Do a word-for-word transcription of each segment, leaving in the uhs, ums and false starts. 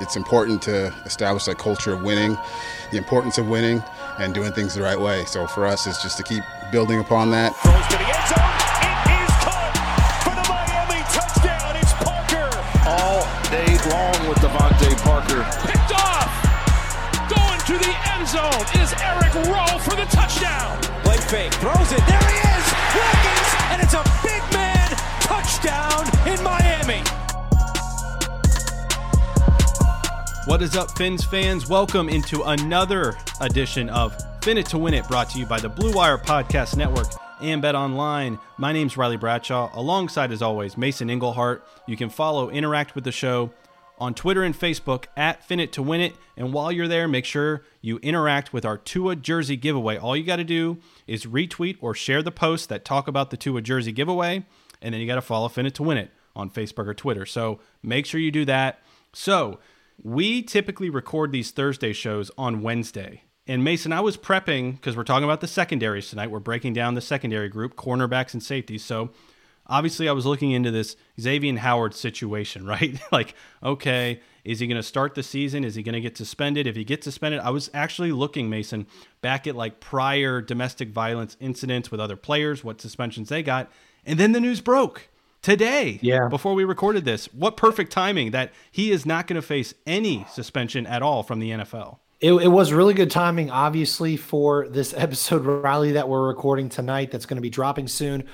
It's important to establish a culture of winning, the importance of winning, and doing things the right way. So for us, it's just to keep building upon that. Throws to the end zone. It is caught for the Miami touchdown. It's Parker. All day long with Devontae Parker. Picked off. Going to the end zone is Eric Rowe for the touchdown. Play fake. Throws it. There he is. Wiggins. And it's a big man touchdown in Miami. What is up, Fins fans? Welcome into another edition of Fin it to Win It, brought to you by the Blue Wire Podcast Network and Bet Online. My name's Riley Bradshaw, alongside, as always, Mason Englehart. You can follow, interact with the show on Twitter and Facebook at Fin it to Win It. And while you're there, make sure you interact with our Tua jersey giveaway. All you got to do is retweet or share the posts that talk about the Tua jersey giveaway, and then you got to follow Fin it to Win It on Facebook or Twitter. So make sure you do that. So we typically record these Thursday shows on Wednesday. And Mason, I was prepping because we're talking about the secondaries tonight. We're breaking down the secondary group, cornerbacks and safeties. So obviously I was looking into this Xavien Howard situation, right? Like, okay, is he going to start the season? Is he going to get suspended? If he gets suspended, I was actually looking, Mason, back at like prior domestic violence incidents with other players, what suspensions they got. And then the news broke today, yeah. Before we recorded this. What perfect timing that he is not going to face any suspension at all from the N F L. It, it was really good timing, obviously, for this episode, Riley, that we're recording tonight that's going to be dropping soon.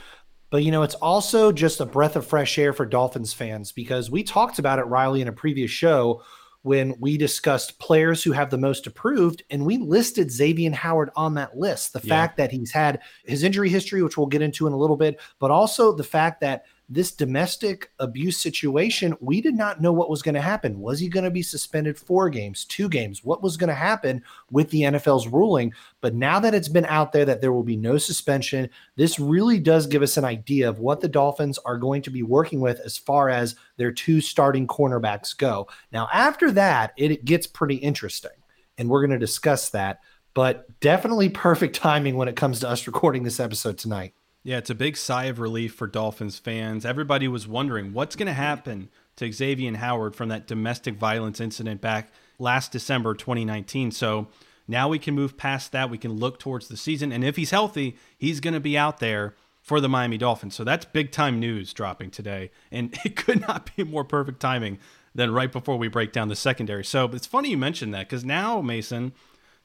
But, you know, it's also just a breath of fresh air for Dolphins fans, because we talked about it, Riley, in a previous show when we discussed players who have the most approved, and we listed Xavien Howard on that list. The yeah. fact that he's had his injury history, which we'll get into in a little bit, but also the fact that this domestic abuse situation, we did not know what was going to happen. Was he going to be suspended four games, two games? What was going to happen with the N F L's ruling? But now that it's been out there that there will be no suspension, this really does give us an idea of what the Dolphins are going to be working with as far as their two starting cornerbacks go. Now, after that, it, it gets pretty interesting, and we're going to discuss that, but definitely perfect timing when it comes to us recording this episode tonight. Yeah, it's a big sigh of relief for Dolphins fans. Everybody was wondering what's going to happen to Xavien Howard from that domestic violence incident back last December twenty nineteen. So now we can move past that. We can look towards the season. And if he's healthy, he's going to be out there for the Miami Dolphins. So that's big time news dropping today. And it could not be more perfect timing than right before we break down the secondary. So it's funny you mentioned that, because now, Mason,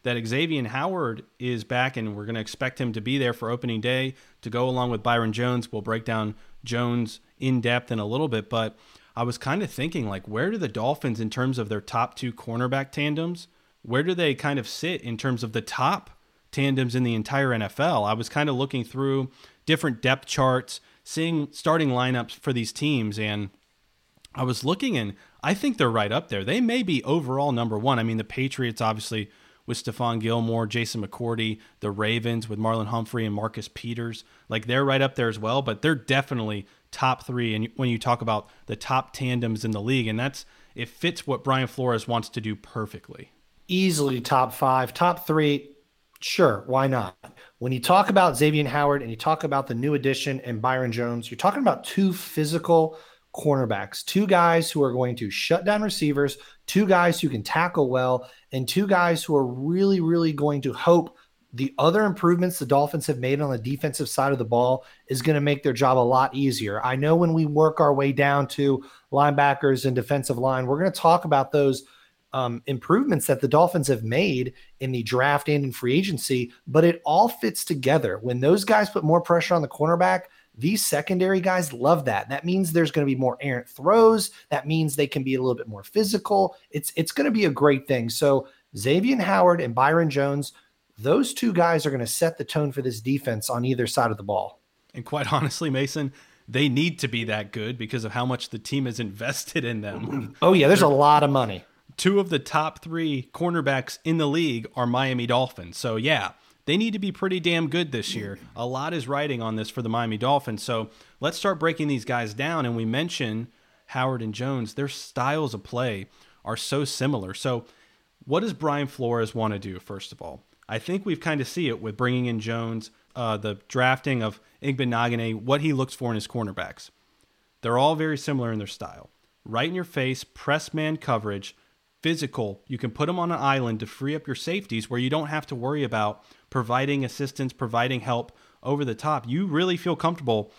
that Xavien Howard is back, and we're going to expect him to be there for opening day to go along with Byron Jones. We'll break down Jones in depth in a little bit, but I was kind of thinking, like, where do the Dolphins, in terms of their top two cornerback tandems, where do they kind of sit in terms of the top tandems in the entire N F L? I was kind of looking through different depth charts, seeing starting lineups for these teams, and I was looking, and I think they're right up there. They may be overall number one. I mean, the Patriots, obviously, with Stephon Gilmore, Jason McCordy, the Ravens with Marlon Humphrey and Marcus Peters. Like, they're right up there as well, but they're definitely top three. And when you talk about the top tandems in the league, and that's, it fits what Brian Flores wants to do perfectly. Easily top five, top three. Sure. Why not? When you talk about Xavien Howard and you talk about the new addition and Byron Jones, you're talking about two physical cornerbacks, two guys who are going to shut down receivers, two guys who can tackle well, and two guys who are really, really going to hope the other improvements the Dolphins have made on the defensive side of the ball is going to make their job a lot easier. I know when we work our way down to linebackers and defensive line, we're going to talk about those um, improvements that the Dolphins have made in the draft and in free agency, but it all fits together. When those guys put more pressure on the cornerback, these secondary guys love that. That means there's going to be more errant throws. That means they can be a little bit more physical. It's it's going to be a great thing. So Xavien Howard and Byron Jones, those two guys are going to set the tone for this defense on either side of the ball. And quite honestly, Mason, they need to be that good because of how much the team has invested in them. Oh, yeah, there's a lot of money. two of the top three cornerbacks in the league are Miami Dolphins. So, yeah, they need to be pretty damn good this year. A lot is riding on this for the Miami Dolphins. So let's start breaking these guys down. And we mentioned Howard and Jones. Their styles of play are so similar. So what does Brian Flores want to do, first of all? I think we've kind of see it with bringing in Jones, uh, the drafting of Igbinoghene, what he looks for in his cornerbacks. They're all very similar in their style. Right in your face, press man coverage, physical. You can put them on an island to free up your safeties where you don't have to worry about providing assistance, providing help over the top. You really feel comfortable.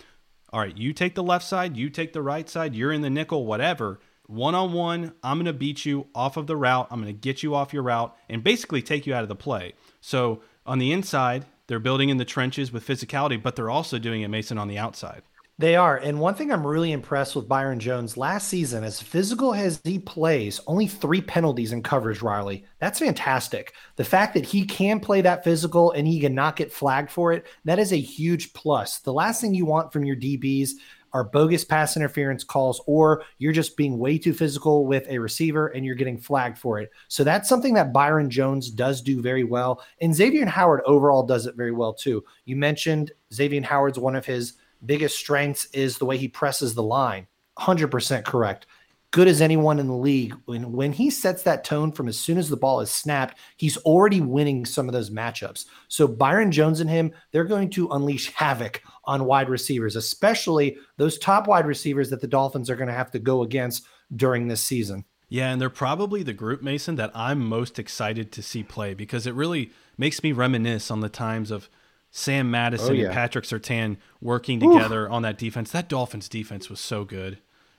All right, you take the left side, you take the right side, you're in the nickel, whatever. One-on-one, I'm going to beat you off of the route. I'm going to get you off your route and basically take you out of the play. So on the inside, they're building in the trenches with physicality, but they're also doing it, Mason, on the outside. They are. And one thing I'm really impressed with Byron Jones last season, as physical as he plays, only three penalties in coverage, Riley. That's fantastic. The fact that he can play that physical and he can not get flagged for it, that is a huge plus. The last thing you want from your D Bs are bogus pass interference calls, or you're just being way too physical with a receiver and you're getting flagged for it. So that's something that Byron Jones does do very well. And Xavien Howard overall does it very well too. You mentioned Xavien Howard's one of his biggest strengths is the way he presses the line. one hundred percent correct. Good as anyone in the league. When, when he sets that tone from as soon as the ball is snapped, he's already winning some of those matchups. So Byron Jones and him, they're going to unleash havoc on wide receivers, especially those top wide receivers that the Dolphins are going to have to go against during this season. Yeah, and they're probably the group, Mason, that I'm most excited to see play because it really makes me reminisce on the times of Sam Madison oh, yeah. and Patrick Surtain working together Ooh. on that defense. That Dolphins defense was so good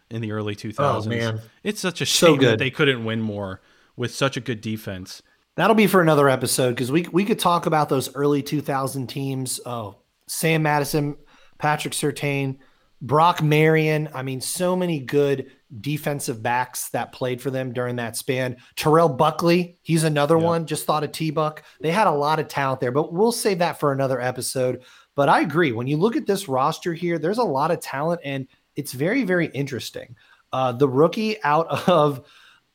in the early two thousands. Oh, man. It's such a shame so that they couldn't win more with such a good defense. That'll be for another episode because we we could talk about those early two thousand teams. Oh, Sam Madison, Patrick Surtain, Brock Marion. I mean, so many good defensive backs that played for them during that span. Terrell Buckley, he's another yeah. one. Just thought of T-Buck. They had a lot of talent there, but we'll save that for another episode. But I agree. When you look at this roster here, there's a lot of talent, and it's very, very interesting. Uh, the rookie out of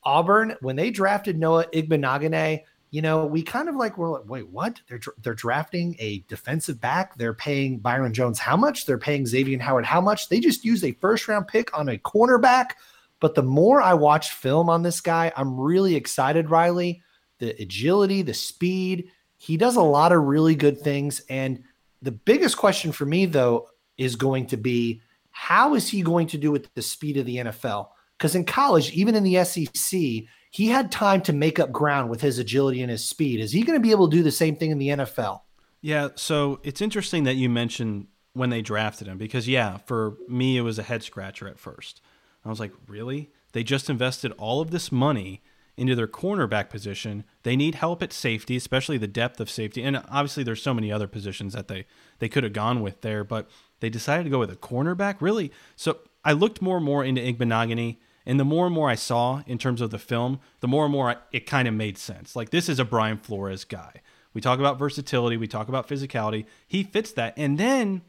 Auburn, when they drafted Noah Igbinoghene, you know, we kind of like, we're like, wait, what? They're they're drafting a defensive back. They're paying Byron Jones how much? They're paying Xavien Howard how much? They just used a first-round pick on a cornerback. But the more I watch film on this guy, I'm really excited, Riley. The agility, the speed. He does a lot of really good things. And the biggest question for me, though, is going to be, how is he going to do with the speed of the N F L? Because in college, even in the S E C, he had time to make up ground with his agility and his speed. Is he going to be able to do the same thing in the N F L? Yeah, so it's interesting that you mentioned when they drafted him because, yeah, for me, it was a head-scratcher at first. I was like, really? They just invested all of this money into their cornerback position. They need help at safety, especially the depth of safety. And obviously there's so many other positions that they, they could have gone with there, but they decided to go with a cornerback, really? So I looked more and more into Igbinoghene. And the more and more I saw in terms of the film, the more and more I, it kind of made sense. Like, this is a Brian Flores guy. We talk about versatility. We talk about physicality. He fits that. And then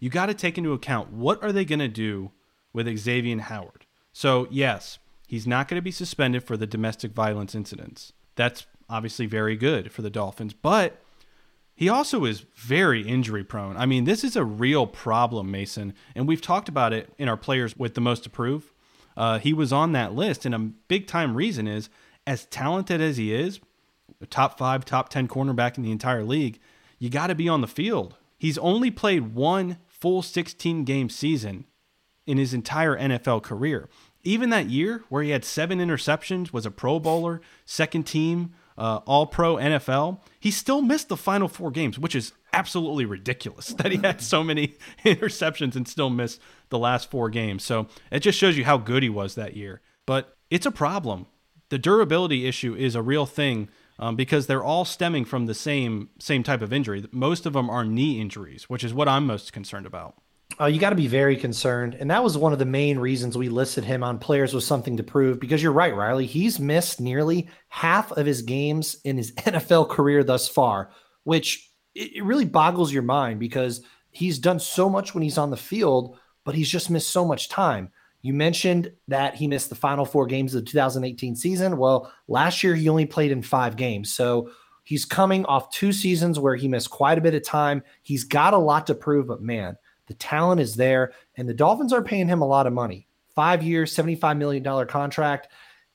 you got to take into account, what are they going to do with Xavien Howard? So, yes, he's not going to be suspended for the domestic violence incidents. That's obviously very good for the Dolphins. But he also is very injury prone. I mean, this is a real problem, Mason. And we've talked about it in our players with the most to prove. Uh, he was on that list, and a big-time reason is, as talented as he is, top five, top ten cornerback in the entire league, you got to be on the field. He's only played one full sixteen-game season in his entire N F L career. Even that year where he had seven interceptions, was a Pro Bowler, second team, uh, All-Pro N F L, he still missed the final four games, which is absolutely ridiculous that he had so many interceptions and still missed the last four games. So it just shows you how good he was that year. But it's a problem. The durability issue is a real thing um, because they're all stemming from the same same type of injury. Most of them are knee injuries, which is what I'm most concerned about. Oh, you got to be very concerned. And that was one of the main reasons we listed him on Players with Something to Prove, because you're right, Riley. He's missed nearly half of his games in his N F L career thus far, which it really boggles your mind because he's done so much when he's on the field, but he's just missed so much time. You mentioned that he missed the final four games of the two thousand eighteen season. Well, last year he only played in five games. So he's coming off two seasons where he missed quite a bit of time. He's got a lot to prove, but man, the talent is there, and the Dolphins are paying him a lot of money. Five years, seventy-five million dollars contract.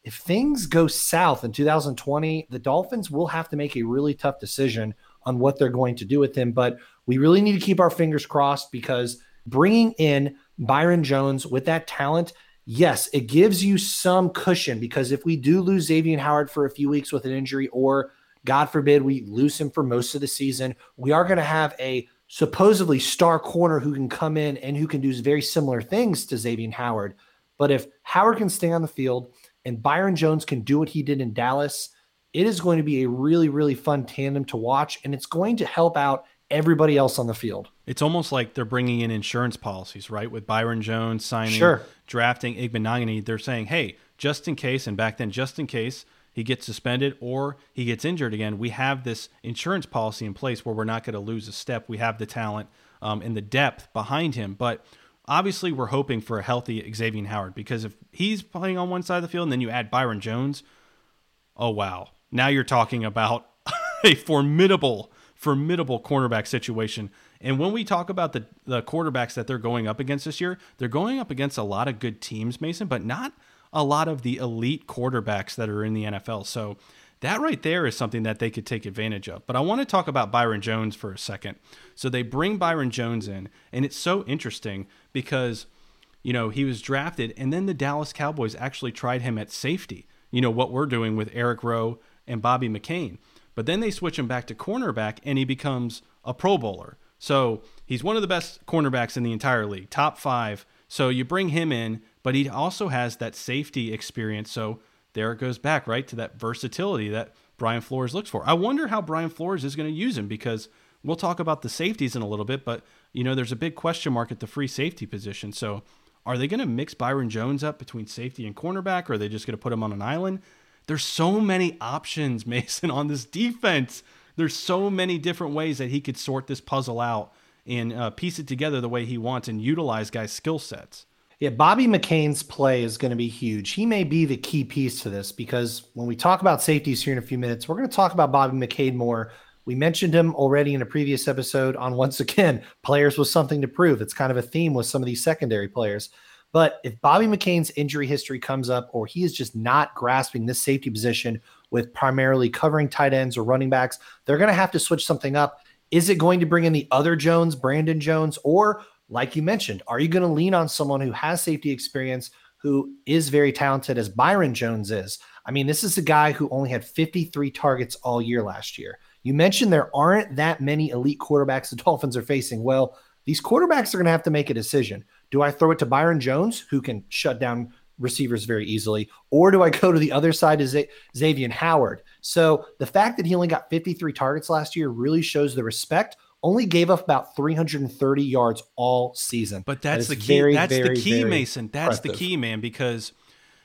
If things go south in two thousand twenty, the Dolphins will have to make a really tough decision on what they're going to do with him. But we really need to keep our fingers crossed, because bringing in Byron Jones with that talent, yes, it gives you some cushion, because if we do lose Xavien Howard for a few weeks with an injury, or God forbid we lose him for most of the season, we are going to have a supposedly star corner who can come in and who can do very similar things to Xavien Howard. But if Howard can stay on the field and Byron Jones can do what he did in Dallas, it is going to be a really, really fun tandem to watch, and it's going to help out everybody else on the field. It's almost like they're bringing in insurance policies, right? With Byron Jones signing, sure. drafting Igbinoghene, they're saying, hey, just in case, and back then, just in case he gets suspended or he gets injured again, we have this insurance policy in place where we're not going to lose a step. We have the talent um, and the depth behind him. But obviously, we're hoping for a healthy Xavien Howard, because if he's playing on one side of the field and then you add Byron Jones, oh, wow. Now you're talking about a formidable, formidable cornerback situation. And when we talk about the, the quarterbacks that they're going up against this year, they're going up against a lot of good teams, Mason, but not a lot of the elite quarterbacks that are in the N F L. So that right there is something that they could take advantage of. But I want to talk about Byron Jones for a second. So they bring Byron Jones in, and it's so interesting because, you know, he was drafted, and then the Dallas Cowboys actually tried him at safety, you know, what we're doing with Eric Rowe and Bobby McCain. But then they switch him back to cornerback, and he becomes a Pro Bowler. So he's one of the best cornerbacks in the entire league, top five. So you bring him in, but he also has that safety experience. So there it goes back, right, to that versatility that Brian Flores looks for. I wonder how Brian Flores is going to use him, because we'll talk about the safeties in a little bit, but, you know, there's a big question mark at the free safety position. So are they going to mix Byron Jones up between safety and cornerback, or are they just going to put him on an island? There's so many options, Mason, on this defense. There's so many different ways that he could sort this puzzle out and uh, piece it together the way he wants and utilize guys' skill sets. Yeah, Bobby McCain's play is going to be huge. He may be the key piece to this, because when we talk about safeties here in a few minutes, we're going to talk about Bobby McCain more. We mentioned him already in a previous episode on, once again, players with something to prove. It's kind of a theme with some of these secondary players. But if Bobby McCain's injury history comes up, or he is just not grasping this safety position with primarily covering tight ends or running backs, they're going to have to switch something up. Is it going to bring in the other Jones, Brandon Jones, or, like you mentioned, are you going to lean on someone who has safety experience, who is very talented as Byron Jones is? I mean, this is a guy who only had fifty-three targets all year last year. You mentioned there aren't that many elite quarterbacks the Dolphins are facing. Well, these quarterbacks are going to have to make a decision. Do I throw it to Byron Jones, who can shut down receivers very easily, or do I go to the other side to Z- Xavien Howard? So the fact that he only got fifty-three targets last year really shows the respect. Only gave up about three hundred thirty yards all season. But that's the key. Very, that's very, the key, Mason. That's impressive. The key, man, because,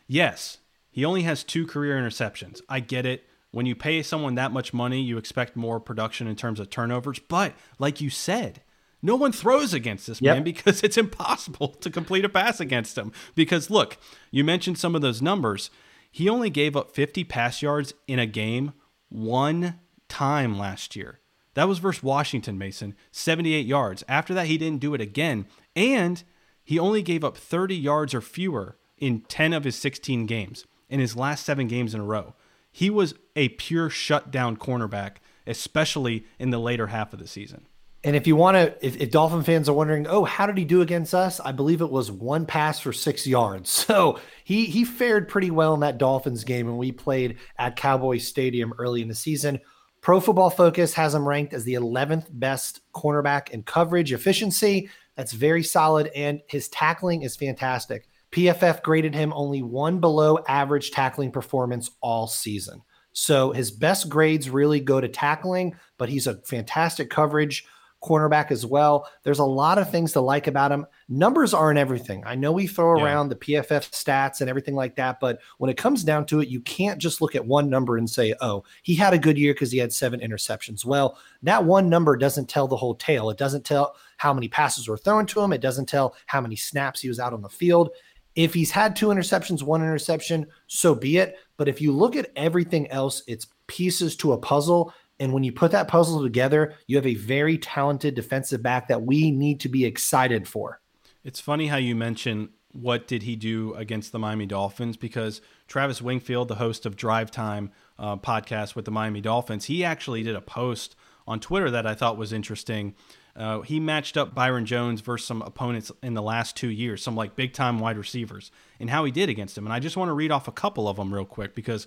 yes, he only has two career interceptions. I get it. When you pay someone that much money, you expect more production in terms of turnovers. But like you said, no one throws against this yep. man, because it's impossible to complete a pass against him. Because, look, you mentioned some of those numbers. He only gave up fifty pass yards in a game one time last year. That was versus Washington, Mason, seventy-eight yards. After that, he didn't do it again. And he only gave up thirty yards or fewer in ten of his sixteen games in his last seven games in a row. He was a pure shutdown cornerback, especially in the later half of the season. And if you want to, if, if Dolphin fans are wondering, oh, how did he do against us? I believe it was one pass for six yards. So he he fared pretty well in that Dolphins game when we played at Cowboys Stadium early in the season. Pro Football Focus has him ranked as the eleventh best cornerback in coverage efficiency. That's very solid, and his tackling is fantastic. P F F graded him only one below average tackling performance all season. So his best grades really go to tackling, but he's a fantastic coverage cornerback as well. There's a lot of things to like about him. Numbers aren't everything. I know we throw yeah. around the P F F stats and everything like that, but when it comes down to it, you can't just look at one number and say, oh, he had a good year because he had seven interceptions. Well, that one number doesn't tell the whole tale. It doesn't tell how many passes were thrown to him. It doesn't tell how many snaps he was out on the field. If he's had two interceptions, one interception, so be it. But if you look at everything else, it's pieces to a puzzle. And when you put that puzzle together, you have a very talented defensive back that we need to be excited for. It's funny how you mention what did he do against the Miami Dolphins, because Travis Wingfield, the host of Drive Time uh, podcast with the Miami Dolphins, he actually did a post on Twitter that I thought was interesting. Uh, he matched up Byron Jones versus some opponents in the last two years, some like big time wide receivers, and how he did against him. And I just want to read off a couple of them real quick, because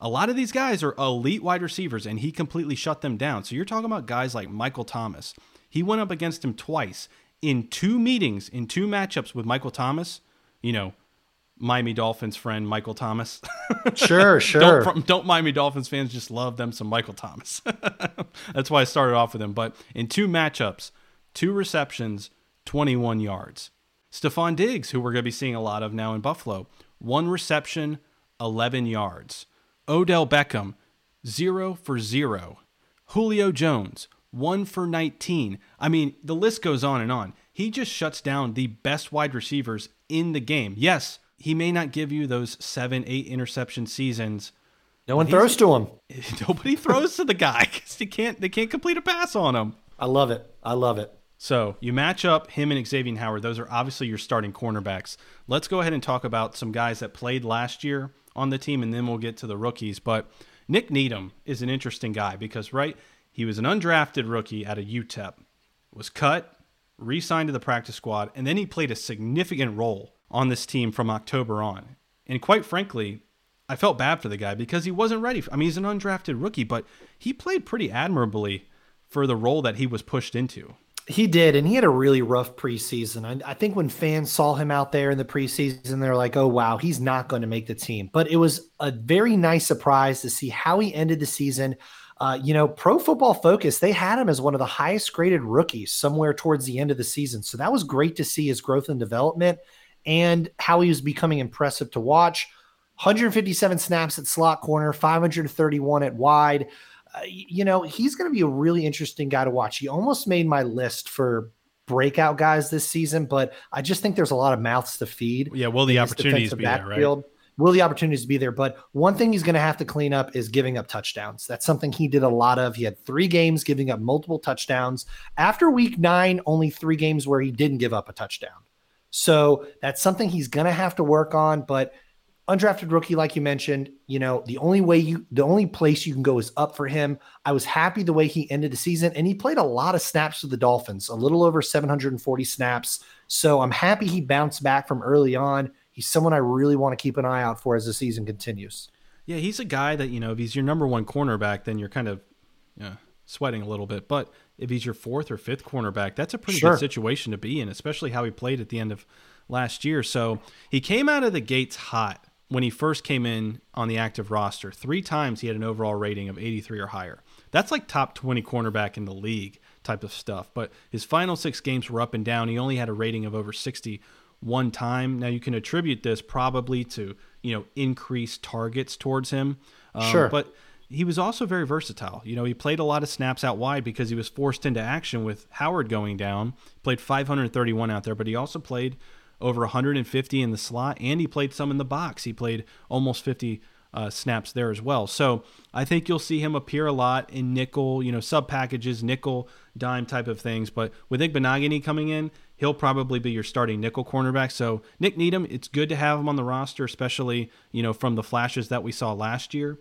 a lot of these guys are elite wide receivers and he completely shut them down. So you're talking about guys like Michael Thomas. He went up against him twice in two meetings, in two matchups with Michael Thomas, you know, Miami Dolphins friend, Michael Thomas. Sure, sure. Don't, don't Miami Dolphins fans just love them some Michael Thomas. That's why I started off with him. But in two matchups, two receptions, twenty-one yards. Stephon Diggs, who we're going to be seeing a lot of now in Buffalo, one reception, eleven yards. Odell Beckham, zero for zero. Julio Jones, one for nineteen. I mean, the list goes on and on. He just shuts down the best wide receivers in the game. Yes, he may not give you those seven, eight interception seasons. No one throws to him. Nobody throws to the guy because they can't, they can't complete a pass on him. I love it. I love it. So you match up him and Xavien Howard. Those are obviously your starting cornerbacks. Let's go ahead and talk about some guys that played last year on the team, and then we'll get to the rookies. But Nick Needham is an interesting guy because, right, he was an undrafted rookie out of U T E P, was cut, re-signed to the practice squad, and then he played a significant role on this team from October on. And quite frankly, I felt bad for the guy because he wasn't ready. For, I mean, he's an undrafted rookie, but he played pretty admirably for the role that he was pushed into. He did, and he had a really rough preseason. I, I think when fans saw him out there in the preseason, they're like, oh, wow, he's not going to make the team. But it was a very nice surprise to see how he ended the season. Uh, you know, Pro Football Focus, they had him as one of the highest graded rookies somewhere towards the end of the season. So that was great to see his growth and development, and how he was becoming impressive to watch. one hundred fifty-seven snaps at slot corner, five hundred thirty-one at wide. Uh, you know, he's going to be a really interesting guy to watch. He almost made my list for breakout guys this season, but I just think there's a lot of mouths to feed. Yeah, will the opportunities be there, right? Will the opportunities be there? But one thing he's going to have to clean up is giving up touchdowns. That's something he did a lot of. He had three games giving up multiple touchdowns. After week nine, only three games where he didn't give up a touchdown. So that's something he's going to have to work on, but undrafted rookie, like you mentioned, you know, the only way you, the only place you can go is up for him. I was happy the way he ended the season, and he played a lot of snaps for the Dolphins, a little over seven hundred forty snaps. So I'm happy he bounced back from early on. He's someone I really want to keep an eye out for as the season continues. Yeah. He's a guy that, you know, if he's your number one cornerback, then you're kind of, yeah, sweating a little bit, but if he's your fourth or fifth cornerback, that's a pretty sure. good situation to be in, especially how he played at the end of last year. So he came out of the gates hot when he first came in on the active roster. Three times he had an overall rating of eighty-three or higher. That's like top twenty cornerback in the league type of stuff. But his final six games were up and down. He only had a rating of over sixty one time. Now you can attribute this probably to, you know, increased targets towards him. Um, sure. But he was also very versatile. You know, he played a lot of snaps out wide because he was forced into action with Howard going down. Played five hundred thirty-one out there, but he also played over one hundred fifty in the slot, and he played some in the box. He played almost fifty uh, snaps there as well. So I think you'll see him appear a lot in nickel, you know, sub packages, nickel, dime type of things. But with Igbinoghene coming in, he'll probably be your starting nickel cornerback. So Nick Needham, it's good to have him on the roster, especially, you know, from the flashes that we saw last year,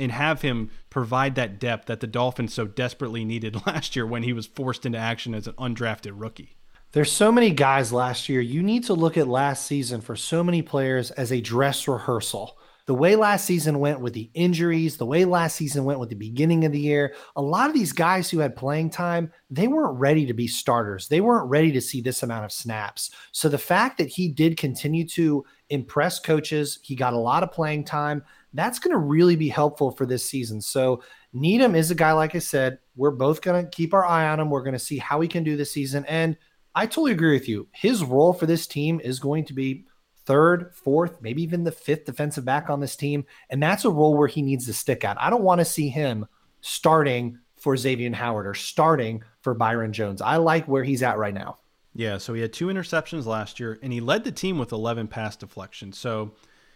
and have him provide that depth that the Dolphins so desperately needed last year when he was forced into action as an undrafted rookie. There's so many guys last year. You need to look at last season for so many players as a dress rehearsal. The way last season went with the injuries, the way last season went with the beginning of the year, a lot of these guys who had playing time, they weren't ready to be starters. They weren't ready to see this amount of snaps. So the fact that he did continue to impress coaches, he got a lot of playing time, that's going to really be helpful for this season. So Needham is a guy, like I said, we're both going to keep our eye on him. We're going to see how he can do this season. And I totally agree with you. His role for this team is going to be third, fourth, maybe even the fifth defensive back on this team. And that's a role where he needs to stick out. I don't want to see him starting for Xavien Howard or starting for Byron Jones. I like where he's at right now. Yeah, so he had two interceptions last year, and he led the team with eleven pass deflections. So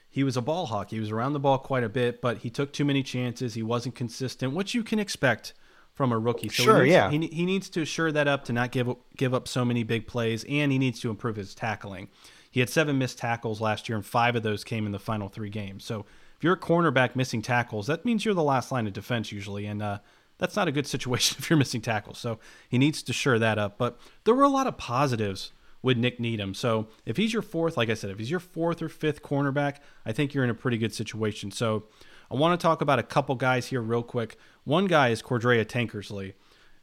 he was a ball hawk. He was around the ball quite a bit, but he took too many chances. He wasn't consistent, which you can expect from a rookie. So sure, he needs, yeah. He, he needs to shore that up to not give give up so many big plays, and he needs to improve his tackling. He had seven missed tackles last year, and five of those came in the final three games. So if you're a cornerback missing tackles, that means you're the last line of defense usually, and uh, that's not a good situation if you're missing tackles. So he needs to shore that up. But there were a lot of positives with Nick Needham. So if he's your fourth, like I said, if he's your fourth or fifth cornerback, I think you're in a pretty good situation. So I want to talk about a couple guys here real quick. One guy is Cordrea Tankersley.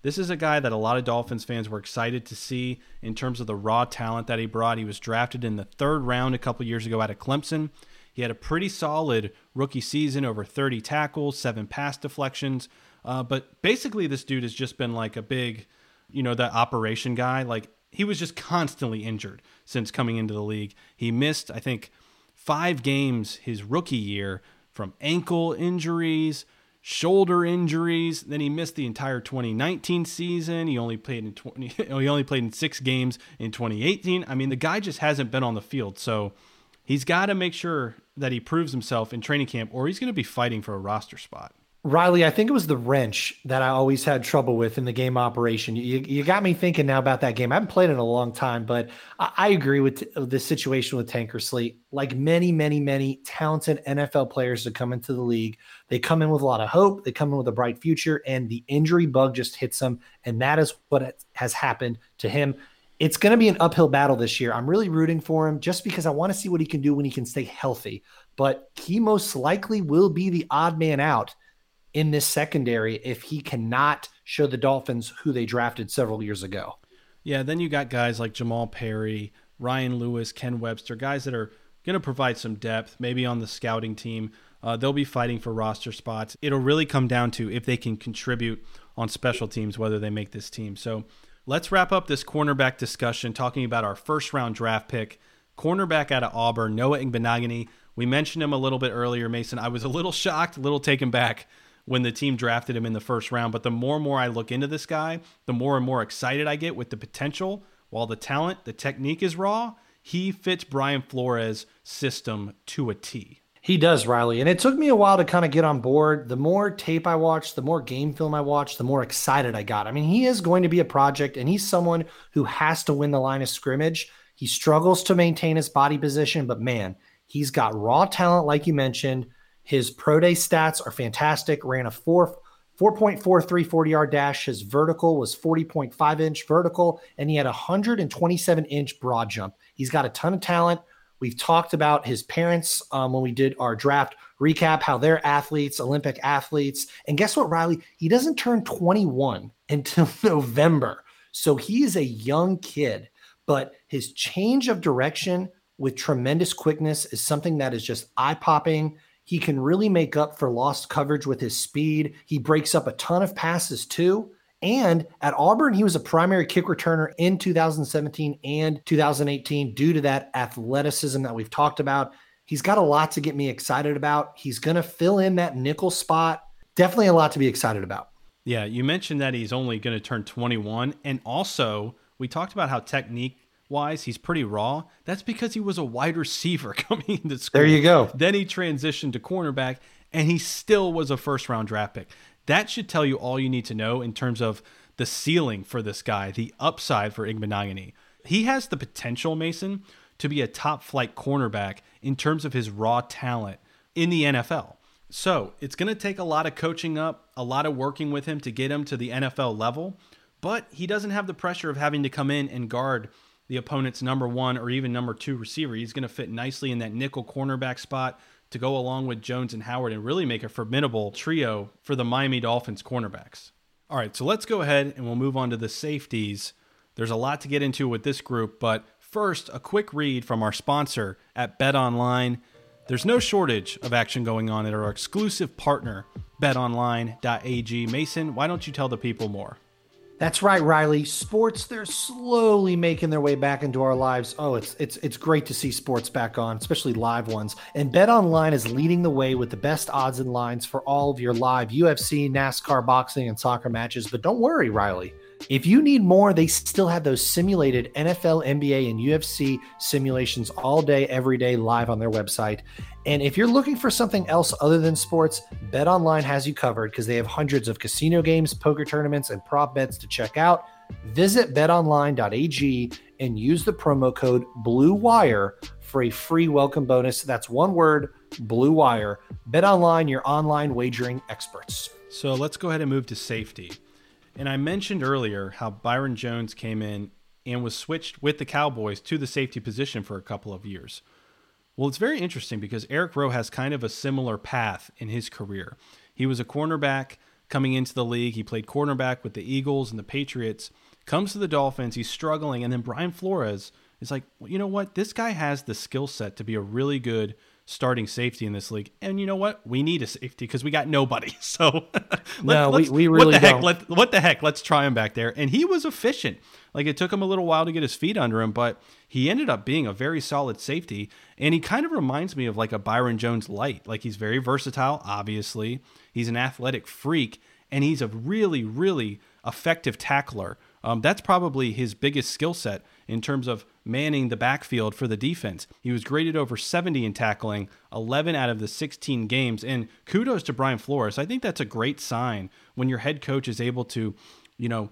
This is a guy that a lot of Dolphins fans were excited to see in terms of the raw talent that he brought. He was drafted in the third round a couple years ago out of Clemson. He had a pretty solid rookie season, over thirty tackles, seven pass deflections. Uh, but basically, this dude has just been like a big, you know, that operation guy. Like, he was just constantly injured since coming into the league. He missed, I think, five games his rookie year from ankle injuries, shoulder injuries. Then he missed the entire twenty nineteen season. He only played in twenty. He only played in six games in twenty eighteen. I mean, the guy just hasn't been on the field, so he's got to make sure that he proves himself in training camp, or he's going to be fighting for a roster spot. Riley, I think it was the wrench that I always had trouble with in the game operation. You you got me thinking now about that game. I haven't played in a long time, but I, I agree with t- the situation with Tankersley. Like many, many, many talented N F L players that come into the league, they come in with a lot of hope. They come in with a bright future, and the injury bug just hits them, and that is what has happened to him. It's going to be an uphill battle this year. I'm really rooting for him just because I want to see what he can do when he can stay healthy. But he most likely will be the odd man out in this secondary if he cannot show the Dolphins who they drafted several years ago. Yeah, then you got guys like Jamal Perry, Ryan Lewis, Ken Webster, guys that are going to provide some depth, maybe on the scouting team. Uh, they'll be fighting for roster spots. It'll really come down to if they can contribute on special teams, whether they make this team. So let's wrap up this cornerback discussion talking about our first-round draft pick, cornerback out of Auburn, Noah Igbinoghene. We mentioned him a little bit earlier, Mason. I was a little shocked, a little taken back when the team drafted him in the first round. But the more and more I look into this guy, the more and more excited I get with the potential. While the talent, the technique is raw, he fits Brian Flores' system to a T. He does, Riley. And it took me a while to kind of get on board. The more tape I watched, the more game film I watched, the more excited I got. I mean, he is going to be a project, and he's someone who has to win the line of scrimmage. He struggles to maintain his body position, but man, he's got raw talent, like you mentioned. His pro day stats are fantastic. Ran a four, four point four three forty-yard dash. His vertical was forty point five inch vertical, and he had a one hundred twenty-seven inch broad jump. He's got a ton of talent. We've talked about his parents um, when we did our draft recap, how they're athletes, Olympic athletes. And guess what, Riley? He doesn't turn twenty-one until November. So he is a young kid, but his change of direction with tremendous quickness is something that is just eye-popping. He can really make up for lost coverage with his speed. He breaks up a ton of passes too. And at Auburn, he was a primary kick returner in two thousand seventeen and two thousand eighteen due to that athleticism that we've talked about. He's got a lot to get me excited about. He's going to fill in that nickel spot. Definitely a lot to be excited about. Yeah, you mentioned that he's only going to turn twenty-one. And also, we talked about how technique wise, he's pretty raw. That's because he was a wide receiver coming into school. There you go. Then he transitioned to cornerback, and he still was a first-round draft pick. That should tell you all you need to know in terms of the ceiling for this guy, the upside for Igbinoghene. He has the potential, Mason, to be a top-flight cornerback in terms of his raw talent in the N F L. So it's going to take a lot of coaching up, a lot of working with him to get him to the N F L level, but he doesn't have the pressure of having to come in and guard the opponent's number one or even number two receiver. He's going to fit nicely in that nickel cornerback spot to go along with Jones and Howard and really make a formidable trio for the Miami Dolphins cornerbacks. All right, so let's go ahead and we'll move on to the safeties. There's a lot to get into with this group, but first, a quick read from our sponsor at BetOnline. There's no shortage of action going on at our exclusive partner, bet online dot a g. Mason, why don't you tell the people more? That's right, Riley. Sports, they're slowly making their way back into our lives. Oh, it's it's it's great to see sports back on, especially live ones. And BetOnline is leading the way with the best odds and lines for all of your live U F C, NASCAR, boxing, and soccer matches. But don't worry, Riley. If you need more, they still have those simulated N F L, N B A, and U F C simulations all day, every day, live on their website. And if you're looking for something else other than sports, BetOnline has you covered because they have hundreds of casino games, poker tournaments, and prop bets to check out. Visit bet online dot a g and use the promo code BLUEWIRE for a free welcome bonus. That's one word, BLUEWIRE. BetOnline, your online wagering experts. So let's go ahead and move to safety. And I mentioned earlier how Byron Jones came in and was switched with the Cowboys to the safety position for a couple of years. Well, it's very interesting because Eric Rowe has kind of a similar path in his career. He was a cornerback coming into the league. He played cornerback with the Eagles and the Patriots, comes to the Dolphins. He's struggling. And then Brian Flores is like, well, you know what? This guy has the skill set to be a really good starting safety in this league. And you know what? We need a safety because we got nobody. So let's, no, let's, we, we really what the heck, don't. Let, what the heck? Let's try him back there. And he was efficient. Like, it took him a little while to get his feet under him, but he ended up being a very solid safety. And he kind of reminds me of like a Byron Jones light. Like, he's very versatile, obviously. He's an athletic freak, and he's a really, really effective tackler. Um, that's probably his biggest skill set in terms of manning the backfield for the defense. He was graded over seventy in tackling, eleven out of the sixteen games. And kudos to Brian Flores. I think that's a great sign when your head coach is able to, you know,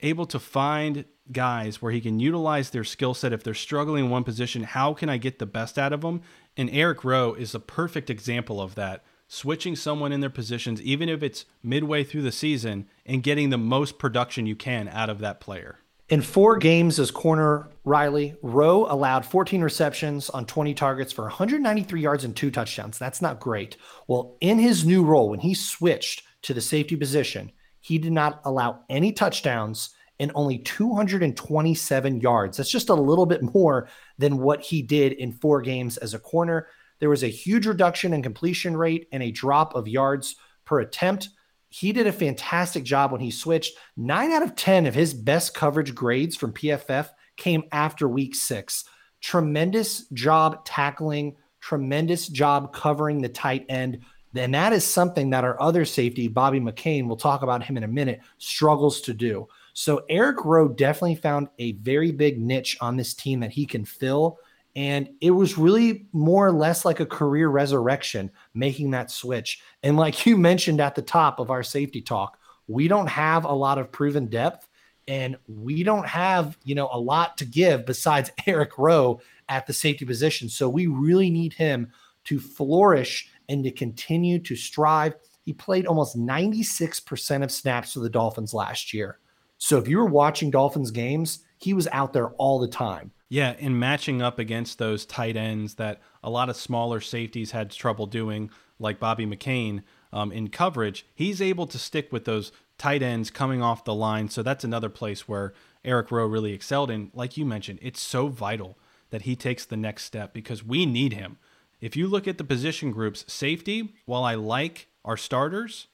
able to find guys where he can utilize their skill set. If they're struggling in one position, how can I get the best out of them? And Eric Rowe is a perfect example of that. Switching someone in their positions, even if it's midway through the season, and getting the most production you can out of that player. In four games as corner Riley, Rowe allowed fourteen receptions on twenty targets for one hundred ninety-three yards and two touchdowns. That's not great. Well, in his new role, when he switched to the safety position, he did not allow any touchdowns and only two hundred twenty-seven yards. That's just a little bit more than what he did in four games as a corner. There was a huge reduction in completion rate and a drop of yards per attempt. He did a fantastic job when he switched. Nine out of ten of his best coverage grades from P F F came after week six. Tremendous job tackling, tremendous job covering the tight end. And that is something that our other safety, Bobby McCain, we'll talk about him in a minute, struggles to do. So Eric Rowe definitely found a very big niche on this team that he can fill. And it was really more or less like a career resurrection, making that switch. And like you mentioned at the top of our safety talk, we don't have a lot of proven depth, and we don't have, you know, a lot to give besides Eric Rowe at the safety position. So we really need him to flourish and to continue to strive. He played almost ninety-six percent of snaps for the Dolphins last year. So if you were watching Dolphins games, he was out there all the time. Yeah, and matching up against those tight ends that a lot of smaller safeties had trouble doing, like Bobby McCain, um, in coverage, he's able to stick with those tight ends coming off the line. So that's another place where Eric Rowe really excelled. And like you mentioned, it's so vital that he takes the next step because we need him. If you look at the position groups, safety, while I like our starters,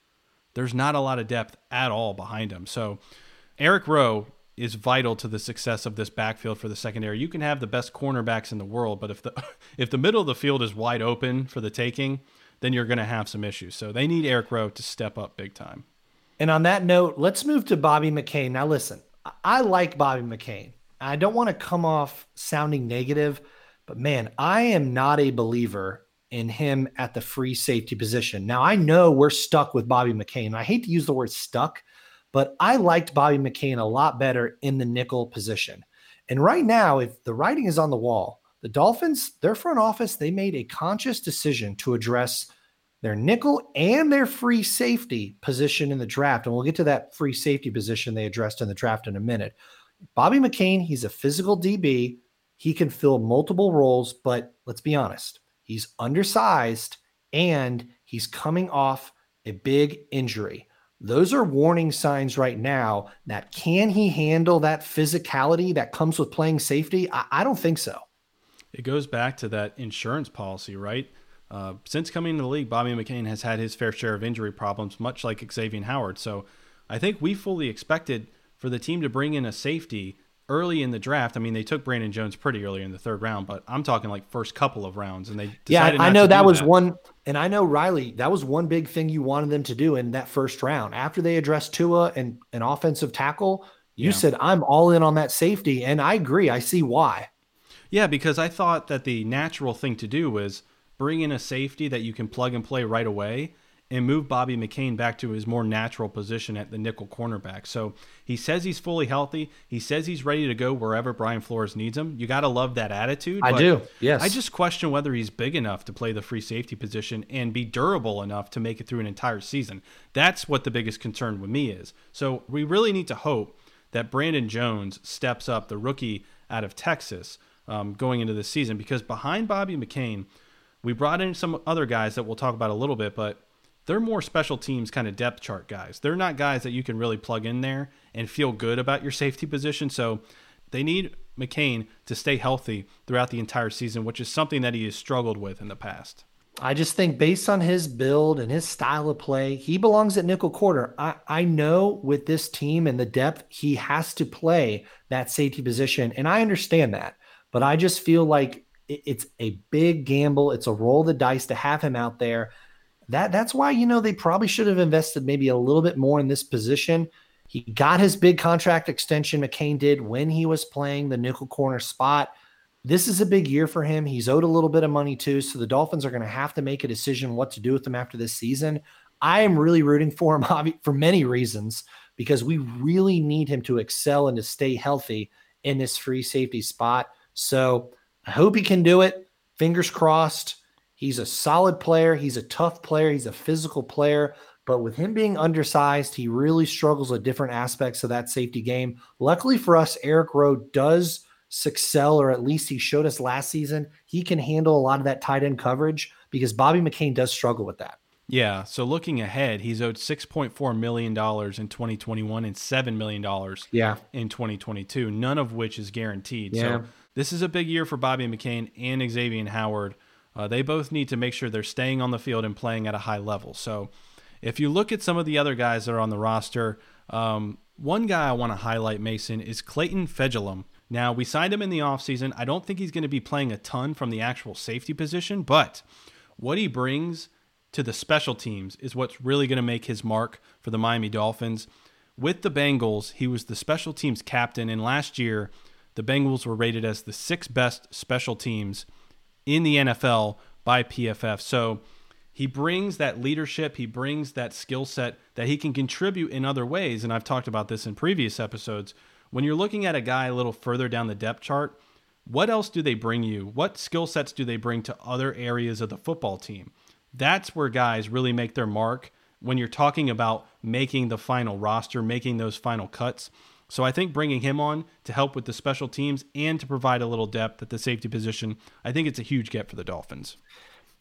there's not a lot of depth at all behind him. So Eric Rowe is vital to the success of this backfield for the secondary. You can have the best cornerbacks in the world, but if the if the middle of the field is wide open for the taking, then you're going to have some issues. So they need Eric Rowe to step up big time. And on that note, let's move to Bobby McCain. Now listen, I like Bobby McCain. I don't want to come off sounding negative, but man, I am not a believer in him at the free safety position. Now I know we're stuck with Bobby McCain. I hate to use the word stuck, but I liked Bobby McCain a lot better in the nickel position. And right now, if the writing is on the wall, the Dolphins, their front office, they made a conscious decision to address their nickel and their free safety position in the draft. And we'll get to that free safety position they addressed in the draft in a minute. Bobby McCain, he's a physical D B. He can fill multiple roles, but let's be honest, he's undersized and he's coming off a big injury. Those are warning signs right now that can he handle that physicality that comes with playing safety? I, I don't think so. It goes back to that insurance policy, right? Uh, since coming into the league, Bobby McCain has had his fair share of injury problems, much like Xavien Howard. So I think we fully expected for the team to bring in a safety early in the draft. I mean, they took Brandon Jones pretty early in the third round, but I'm talking like first couple of rounds, and they decided yeah, I know that was that. one, and I know Riley, that was one big thing you wanted them to do in that first round. After they addressed Tua and an offensive tackle, You yeah. said I'm all in on that safety, and I agree. I see why. Yeah, because I thought that the natural thing to do was bring in a safety that you can plug and play right away and move Bobby McCain back to his more natural position at the nickel cornerback. So he says he's fully healthy. He says he's ready to go wherever Brian Flores needs him. You got to love that attitude. I do, yes. I just question whether he's big enough to play the free safety position and be durable enough to make it through an entire season. That's what the biggest concern with me is. So we really need to hope that Brandon Jones steps up, the rookie out of Texas, um, going into this season. Because behind Bobby McCain, we brought in some other guys that we'll talk about a little bit, but they're more special teams kind of depth chart guys. They're not guys that you can really plug in there and feel good about your safety position. So they need McCain to stay healthy throughout the entire season, which is something that he has struggled with in the past. I just think based on his build and his style of play, he belongs at nickel corner. I, I know with this team and the depth, he has to play that safety position. And I understand that, but I just feel like it's a big gamble. It's a roll of the dice to have him out there. That that's why, you know, they probably should have invested maybe a little bit more in this position. He got his big contract extension, McCain did, when he was playing the nickel corner spot. This is a big year for him. He's owed a little bit of money too, so the Dolphins are going to have to make a decision what to do with him after this season. I am really rooting for him for many reasons because we really need him to excel and to stay healthy in this free safety spot. So I hope he can do it. Fingers crossed. He's a solid player. He's a tough player. He's a physical player. But with him being undersized, he really struggles with different aspects of that safety game. Luckily for us, Eric Rowe does excel, or at least he showed us last season. He can handle a lot of that tight end coverage because Bobby McCain does struggle with that. Yeah, so looking ahead, he's owed six point four million dollars in twenty twenty-one and seven million dollars yeah. in twenty twenty-two, none of which is guaranteed. Yeah. So this is a big year for Bobby McCain and Xavien Howard. Uh, they both need to make sure they're staying on the field and playing at a high level. So if you look at some of the other guys that are on the roster, um, one guy I want to highlight, Mason, is Clayton Fegulum. Now, we signed him in the offseason. I don't think he's going to be playing a ton from the actual safety position, but what he brings to the special teams is what's really going to make his mark for the Miami Dolphins. With the Bengals, he was the special teams captain, and last year the Bengals were rated as the sixth best special teams in the N F L by P F F. So he brings that leadership. He brings that skill set that he can contribute in other ways. And I've talked about this in previous episodes. When you're looking at a guy a little further down the depth chart, what else do they bring you? What skill sets do they bring to other areas of the football team? That's where guys really make their mark when you're talking about making the final roster, making those final cuts. So I think bringing him on to help with the special teams and to provide a little depth at the safety position, I think it's a huge get for the Dolphins.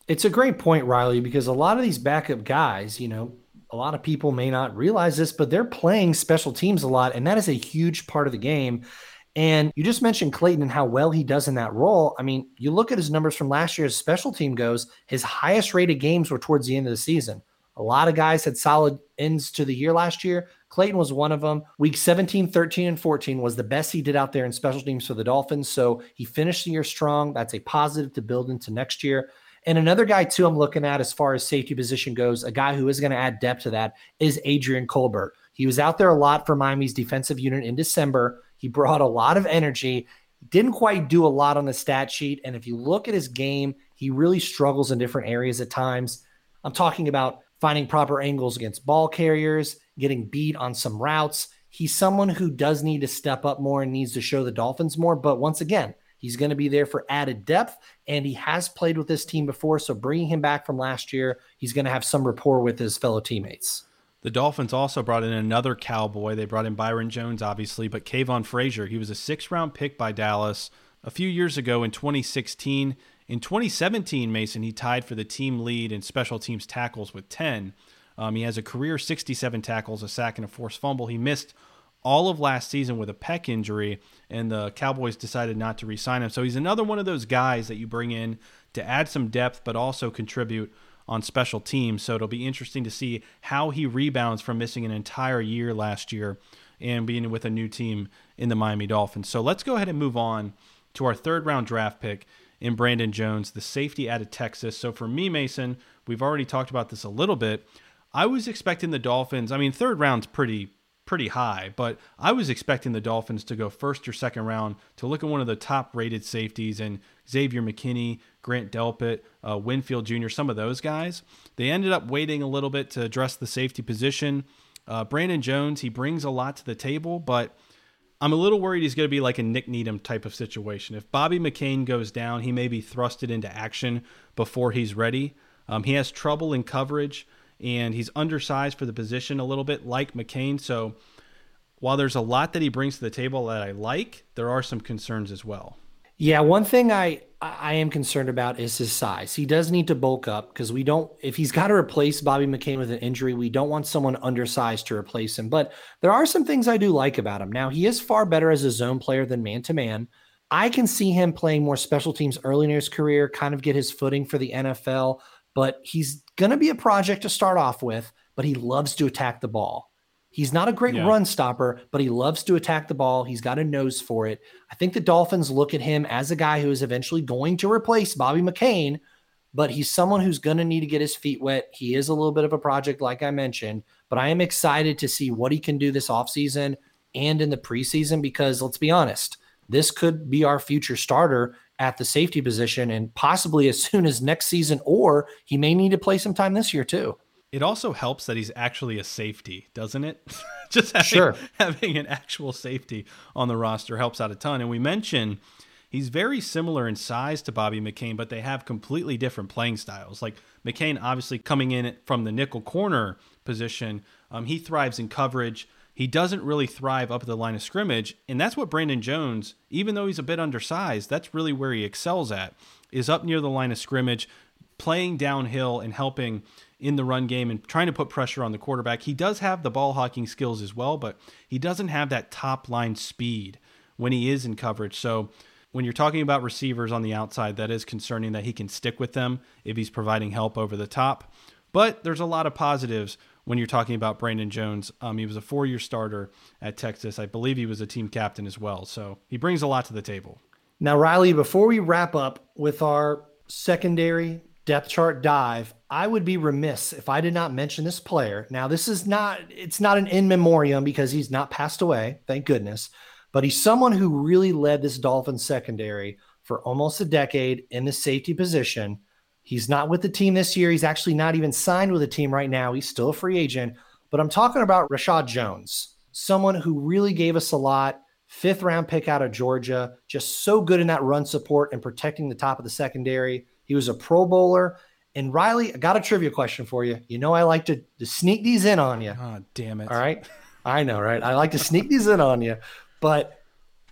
It's a great point, Riley, because a lot of these backup guys, you know, a lot of people may not realize this, but they're playing special teams a lot, and that is a huge part of the game. And you just mentioned Clayton and how well he does in that role. I mean, you look at his numbers from last year as special team goes, his highest rated games were towards the end of the season. A lot of guys had solid ends to the year last year. Clayton was one of them. Week seventeen, thirteen, and fourteen was the best he did out there in special teams for the Dolphins. So he finished the year strong. That's a positive to build into next year. And another guy, too, I'm looking at as far as safety position goes, a guy who is going to add depth to that is Adrian Colbert. He was out there a lot for Miami's defensive unit in December. He brought a lot of energy. Didn't quite do a lot on the stat sheet. And if you look at his game, he really struggles in different areas at times. I'm talking about finding proper angles against ball carriers, getting beat on some routes. He's someone who does need to step up more and needs to show the Dolphins more. But once again, he's going to be there for added depth, and he has played with this team before, so bringing him back from last year, he's going to have some rapport with his fellow teammates. The Dolphins also brought in another cowboy. They brought in Byron Jones, obviously, but Kayvon Frazier. He was a sixth-round pick by Dallas a few years ago in twenty sixteen. In twenty seventeen, Mason, he tied for the team lead in special teams tackles with ten. Um, he has a career sixty-seven tackles, a sack, and a forced fumble. He missed all of last season with a pec injury, and the Cowboys decided not to re-sign him. So he's another one of those guys that you bring in to add some depth, but also contribute on special teams. So it'll be interesting to see how he rebounds from missing an entire year last year and being with a new team in the Miami Dolphins. So let's go ahead and move on to our third round draft pick in Brandon Jones, the safety out of Texas. So for me, Mason, we've already talked about this a little bit. I was expecting the Dolphins. I mean, third round's pretty pretty high, but I was expecting the Dolphins to go first or second round to look at one of the top rated safeties and Xavier McKinney, Grant Delpit, uh, Winfield Junior, some of those guys. They ended up waiting a little bit to address the safety position. Uh, Brandon Jones, he brings a lot to the table, but I'm a little worried he's going to be like a Nick Needham type of situation. If Bobby McCain goes down, he may be thrusted into action before he's ready. Um, he has trouble in coverage, and he's undersized for the position a little bit like McCain. So while there's a lot that he brings to the table that I like, there are some concerns as well. Yeah, one thing I, I am concerned about is his size. He does need to bulk up because we don't, if he's got to replace Bobby McCain with an injury, we don't want someone undersized to replace him. But there are some things I do like about him. Now, he is far better as a zone player than man-to-man. I can see him playing more special teams early in his career, kind of get his footing for the N F L. But he's going to be a project to start off with, but he loves to attack the ball. He's not a great yeah. run stopper, but he loves to attack the ball. He's got a nose for it. I think the Dolphins look at him as a guy who is eventually going to replace Bobby McCain, but he's someone who's going to need to get his feet wet. He is a little bit of a project, like I mentioned, but I am excited to see what he can do this offseason and in the preseason because, let's be honest, this could be our future starter at the safety position and possibly as soon as next season, or he may need to play sometime this year too. It also helps that he's actually a safety, doesn't it? Just having, sure. having an actual safety on the roster helps out a ton. And we mentioned he's very similar in size to Bobby McCain, but they have completely different playing styles. Like McCain, obviously coming in from the nickel corner position, um, he thrives in coverage. He doesn't really thrive up at the line of scrimmage. And that's what Brandon Jones, even though he's a bit undersized, that's really where he excels at, is up near the line of scrimmage, playing downhill and helping in the run game and trying to put pressure on the quarterback. He does have the ball hawking skills as well, but he doesn't have that top line speed when he is in coverage. So when you're talking about receivers on the outside, that is concerning that he can stick with them if he's providing help over the top. But there's a lot of positives when you're talking about Brandon Jones. Um, he was a four-year starter at Texas. I believe he was a team captain as well. So he brings a lot to the table. Now, Riley, before we wrap up with our secondary depth chart dive, I would be remiss if I did not mention this player. Now, this is not, it's not an in memoriam because he's not passed away, thank goodness, but he's someone who really led this Dolphins secondary for almost a decade in the safety position. He's not with the team this year. He's actually not even signed with the team right now. He's still a free agent, but I'm talking about Reshad Jones, someone who really gave us a lot. Fifth round pick out of Georgia, just so good in that run support and protecting the top of the secondary. He was a Pro Bowler. And Riley, I got a trivia question for you. You know I like to, to sneak these in on you. Oh, damn it. All right? I know, right? I like to sneak these in on you. But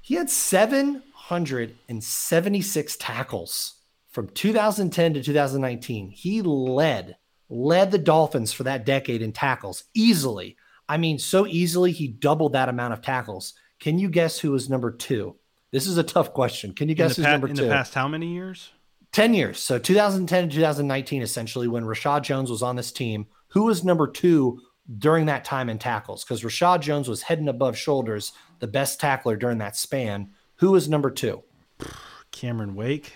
he had seven hundred seventy-six tackles from two thousand ten to two thousand nineteen. He led, led the Dolphins for that decade in tackles easily. I mean, so easily he doubled that amount of tackles. Can you guess who was number two? This is a tough question. Can you guess who's pa- number two? In the past how many years? ten years. So two thousand ten to two thousand nineteen, essentially, when Reshad Jones was on this team, who was number two during that time in tackles? Because Reshad Jones was head and above shoulders, the best tackler during that span. Who was number two? Cameron Wake.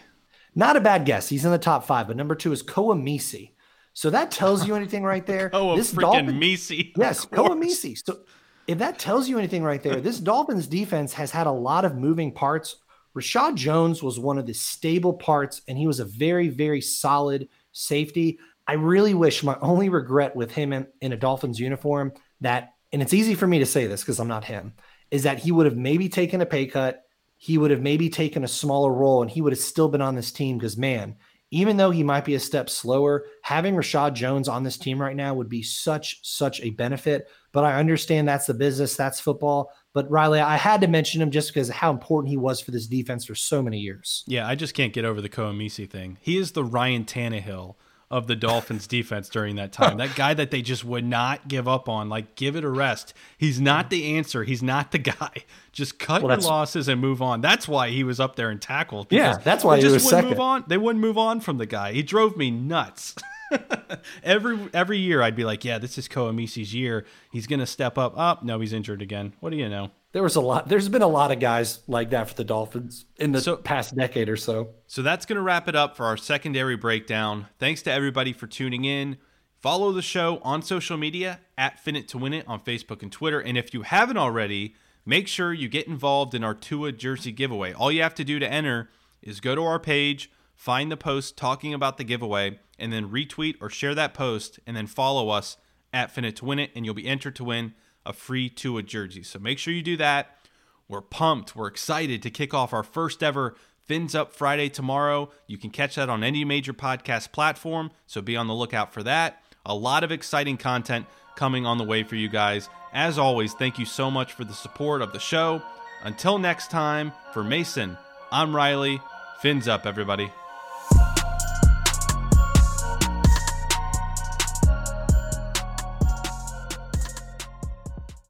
Not a bad guess. He's in the top five, but number two is Koa Misi. So that tells you anything right there. Koa this freaking Dolphin, Misi. Yes, Koa Misi. So if that tells you anything right there, this Dolphins defense has had a lot of moving parts. Reshad Jones was one of the stable parts, and he was a very, very solid safety. I really wish, my only regret with him in, in a Dolphins uniform, that, and it's easy for me to say this because I'm not him, is that he would have maybe taken a pay cut. He would have maybe taken a smaller role, and he would have still been on this team because, man, even though he might be a step slower, having Reshad Jones on this team right now would be such, such a benefit. But I understand that's the business, that's football. But Riley, I had to mention him just because of how important he was for this defense for so many years. Yeah, I just can't get over the Koa Misi thing. He is the Ryan Tannehill of the Dolphins defense during that time. That guy that they just would not give up on, like, give it a rest. He's not the answer. He's not the guy. Just cut well, your losses and move on. That's why he was up there and tackled. Yeah, that's why he just was wouldn't second. Move on. They wouldn't move on from the guy. He drove me nuts. every every year I'd be like, yeah, this is Koa Misi's year. He's going to step up. Oh, no, he's injured again. What do you know? There was a lot. There's been a lot of guys like that for the Dolphins in the so, past decade or so. So that's going to wrap it up for our secondary breakdown. Thanks to everybody for tuning in. Follow the show on social media at Fin it to Win It on Facebook and Twitter. And if you haven't already, make sure you get involved in our Tua jersey giveaway. All you have to do to enter is go to our page, find the post talking about the giveaway, and then retweet or share that post, and then follow us at Fin it to Win It, and you'll be entered to win a free Tua jersey. So make sure you do that. We're pumped. We're excited to kick off our first ever Fins Up Friday tomorrow. You can catch that on any major podcast platform, so be on the lookout for that. A lot of exciting content coming on the way for you guys. As always, thank you so much for the support of the show. Until next time, for Mason, I'm Riley. Fins up, everybody.